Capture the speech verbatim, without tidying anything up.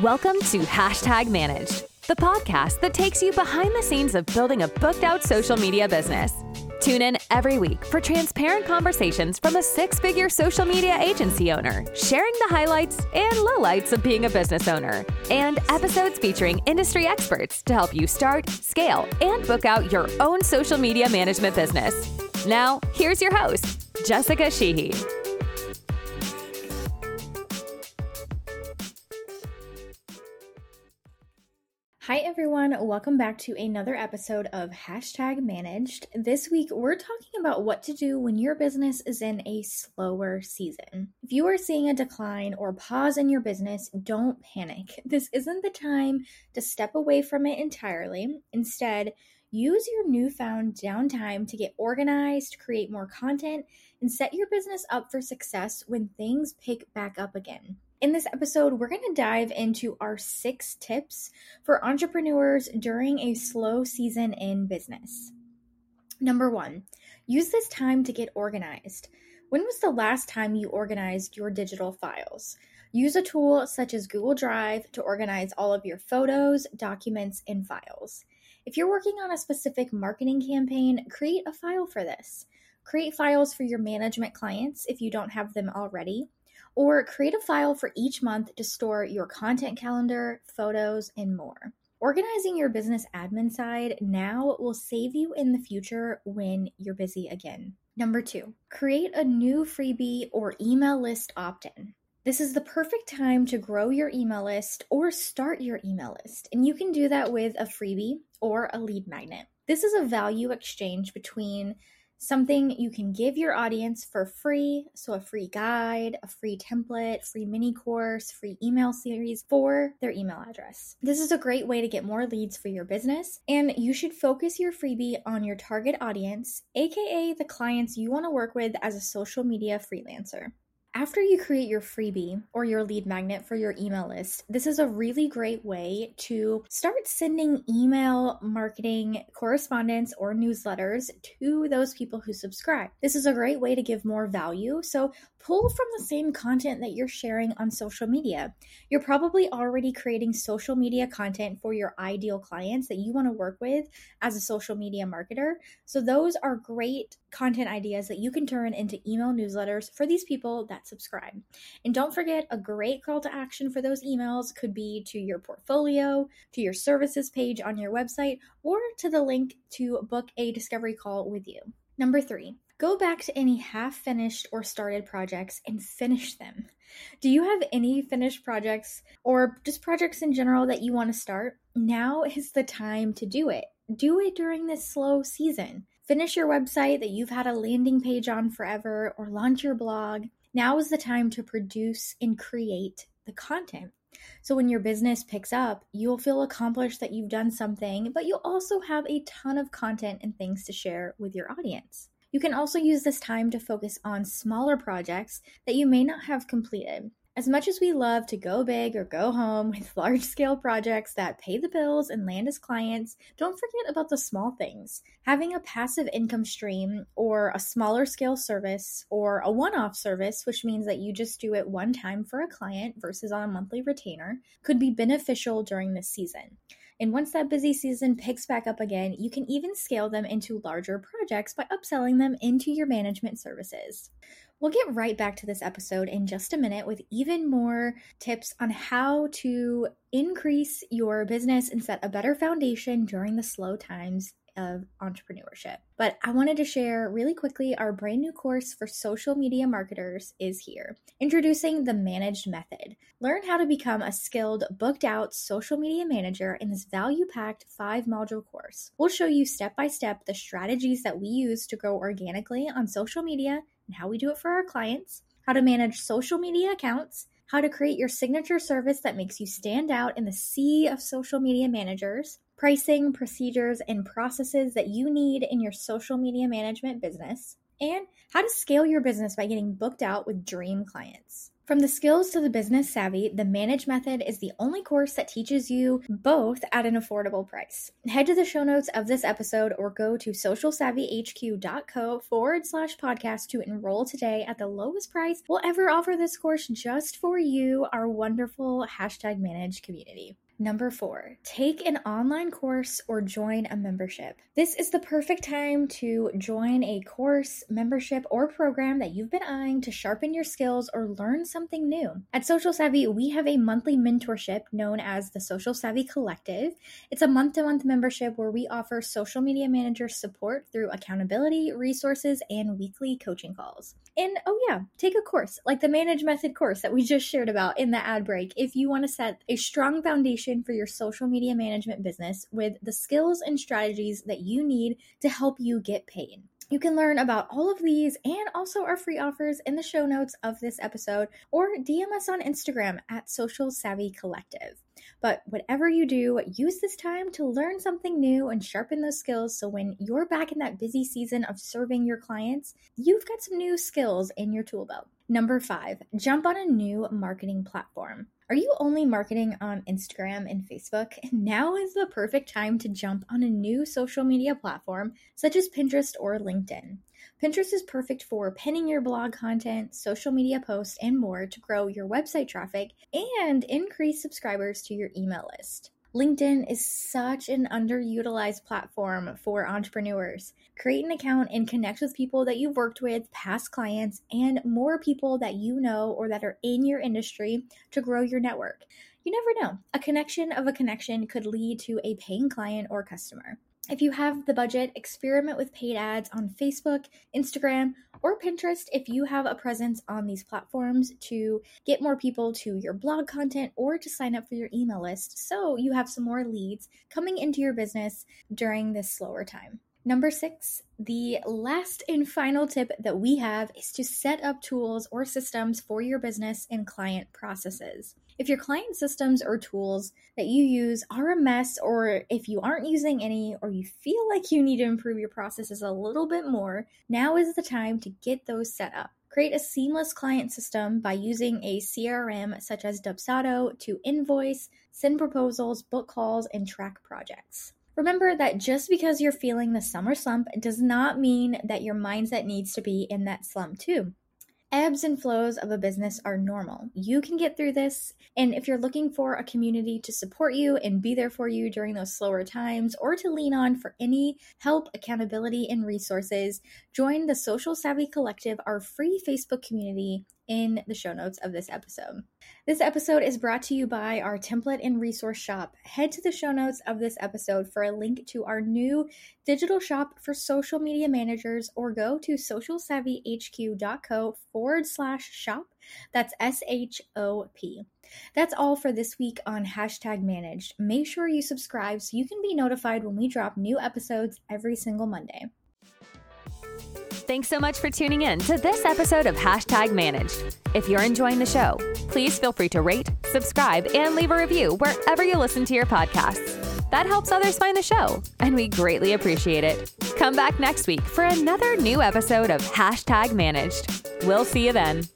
Welcome to Hashtag Managed, the podcast that takes you behind the scenes of building a booked out social media business. Tune in every week for transparent conversations from a six-figure social media agency owner, sharing the highlights and lowlights of being a business owner, and episodes featuring industry experts to help you start, scale, and book out your own social media management business. Now, here's your host, Jessica Sheehy. Hi everyone, welcome back to another episode of Hashtag Managed. This week we're talking about what to do when your business is in a slower season. If you are seeing a decline or pause in your business, don't panic. This isn't the time to step away from it entirely. Instead, use your newfound downtime to get organized, create more content, and set your business up for success when things pick back up again. In this episode, we're going to dive into our six tips for entrepreneurs during a slow season in business. Number one, use this time to get organized. When was the last time you organized your digital files? Use a tool such as Google Drive to organize all of your photos, documents, and files. If you're working on a specific marketing campaign, create a file for this. Create files for your management clients if you don't have them already. Or create a file for each month to store your content calendar, photos, and more. Organizing your business admin side now will save you in the future when you're busy again. Number two, create a new freebie or email list opt-in. This is the perfect time to grow your email list or start your email list, and you can do that with a freebie or a lead magnet. This is a value exchange between something you can give your audience for free, so a free guide, a free template, free mini course, free email series for their email address. This is a great way to get more leads for your business, and you should focus your freebie on your target audience, aka the clients you want to work with as a social media freelancer. After you create your freebie or your lead magnet for your email list, this is a really great way to start sending email marketing correspondence or newsletters to those people who subscribe. This is a great way to give more value. So pull from the same content that you're sharing on social media. You're probably already creating social media content for your ideal clients that you want to work with as a social media marketer. So those are great content ideas that you can turn into email newsletters for these people that subscribe. And don't forget, a great call to action for those emails could be to your portfolio, to your services page on your website, or to the link to book a discovery call with you. Number three, go back to any half-finished or started projects and finish them. Do you have any finished projects or just projects in general that you want to start? Now is the time to do it. Do it during this slow season. Finish your website that you've had a landing page on forever or launch your blog. Now is the time to produce and create the content. So when your business picks up, you'll feel accomplished that you've done something, but you'll also have a ton of content and things to share with your audience. You can also use this time to focus on smaller projects that you may not have completed. As much as we love to go big or go home with large-scale projects that pay the bills and land as clients, don't forget about the small things. Having a passive income stream or a smaller-scale service or a one-off service, which means that you just do it one time for a client versus on a monthly retainer, could be beneficial during this season. And once that busy season picks back up again, you can even scale them into larger projects by upselling them into your management services. We'll get right back to this episode in just a minute with even more tips on how to increase your business and set a better foundation during the slow times of entrepreneurship. But I wanted to share really quickly, our brand new course for social media marketers is here. Introducing the Manage Method. Learn how to become a skilled, booked out social media manager in this value-packed five-module course. We'll show you step-by-step the strategies that we use to grow organically on social media and how we do it for our clients, how to manage social media accounts, how to create your signature service that makes you stand out in the sea of social media managers, pricing, procedures, and processes that you need in your social media management business, and how to scale your business by getting booked out with dream clients. From the skills to the business savvy, the Manage Method is the only course that teaches you both at an affordable price. Head to the show notes of this episode or go to socialsavvyhq.co forward slash podcast to enroll today at the lowest price we'll ever offer this course just for you, our wonderful hashtag managed community. Number four, take an online course or join a membership. This is the perfect time to join a course, membership, or program that you've been eyeing to sharpen your skills or learn something new. At Social Savvy, we have a monthly mentorship known as the Social Savvy Collective. It's a month-to-month membership where we offer social media manager support through accountability, resources, and weekly coaching calls. And oh yeah, take a course like the Manage Method course that we just shared about in the ad break if you want to set a strong foundation for your social media management business with the skills and strategies that you need to help you get paid. You can learn about all of these and also our free offers in the show notes of this episode or D M us on Instagram at Social Savvy Collective. But whatever you do, use this time to learn something new and sharpen those skills so when you're back in that busy season of serving your clients, you've got some new skills in your tool belt. Number five, jump on a new marketing platform. Are you only marketing on Instagram and Facebook? Now is the perfect time to jump on a new social media platform such as Pinterest or LinkedIn. Pinterest is perfect for pinning your blog content, social media posts, and more to grow your website traffic and increase subscribers to your email list. LinkedIn is such an underutilized platform for entrepreneurs. Create an account and connect with people that you've worked with, past clients, and more people that you know or that are in your industry to grow your network. You never know. A connection of a connection could lead to a paying client or customer. If you have the budget, experiment with paid ads on Facebook, Instagram, or Pinterest if you have a presence on these platforms to get more people to your blog content or to sign up for your email list so you have some more leads coming into your business during this slower time. Number six, the last and final tip that we have is to set up tools or systems for your business and client processes. If your client systems or tools that you use are a mess, or if you aren't using any, or you feel like you need to improve your processes a little bit more, now is the time to get those set up. Create a seamless client system by using a C R M such as Dubsado to invoice, send proposals, book calls, and track projects. Remember that just because you're feeling the summer slump does not mean that your mindset needs to be in that slump too. Ebbs and flows of a business are normal. You can get through this, and if you're looking for a community to support you and be there for you during those slower times or to lean on for any help, accountability, and resources, join the Social Savvy Collective, our free Facebook community, in the show notes of this episode. This episode is brought to you by our template and resource shop. Head to the show notes of this episode for a link to our new digital shop for social media managers, or go to socialsavvyhq.co forward slash shop. That's S H O P. That's all for this week on Hashtag Managed. Make sure you subscribe so you can be notified when we drop new episodes every single Monday. Thanks so much for tuning in to this episode of Hashtag Managed. If you're enjoying the show, please feel free to rate, subscribe, and leave a review wherever you listen to your podcasts. That helps others find the show, and we greatly appreciate it. Come back next week for another new episode of Hashtag Managed. We'll see you then.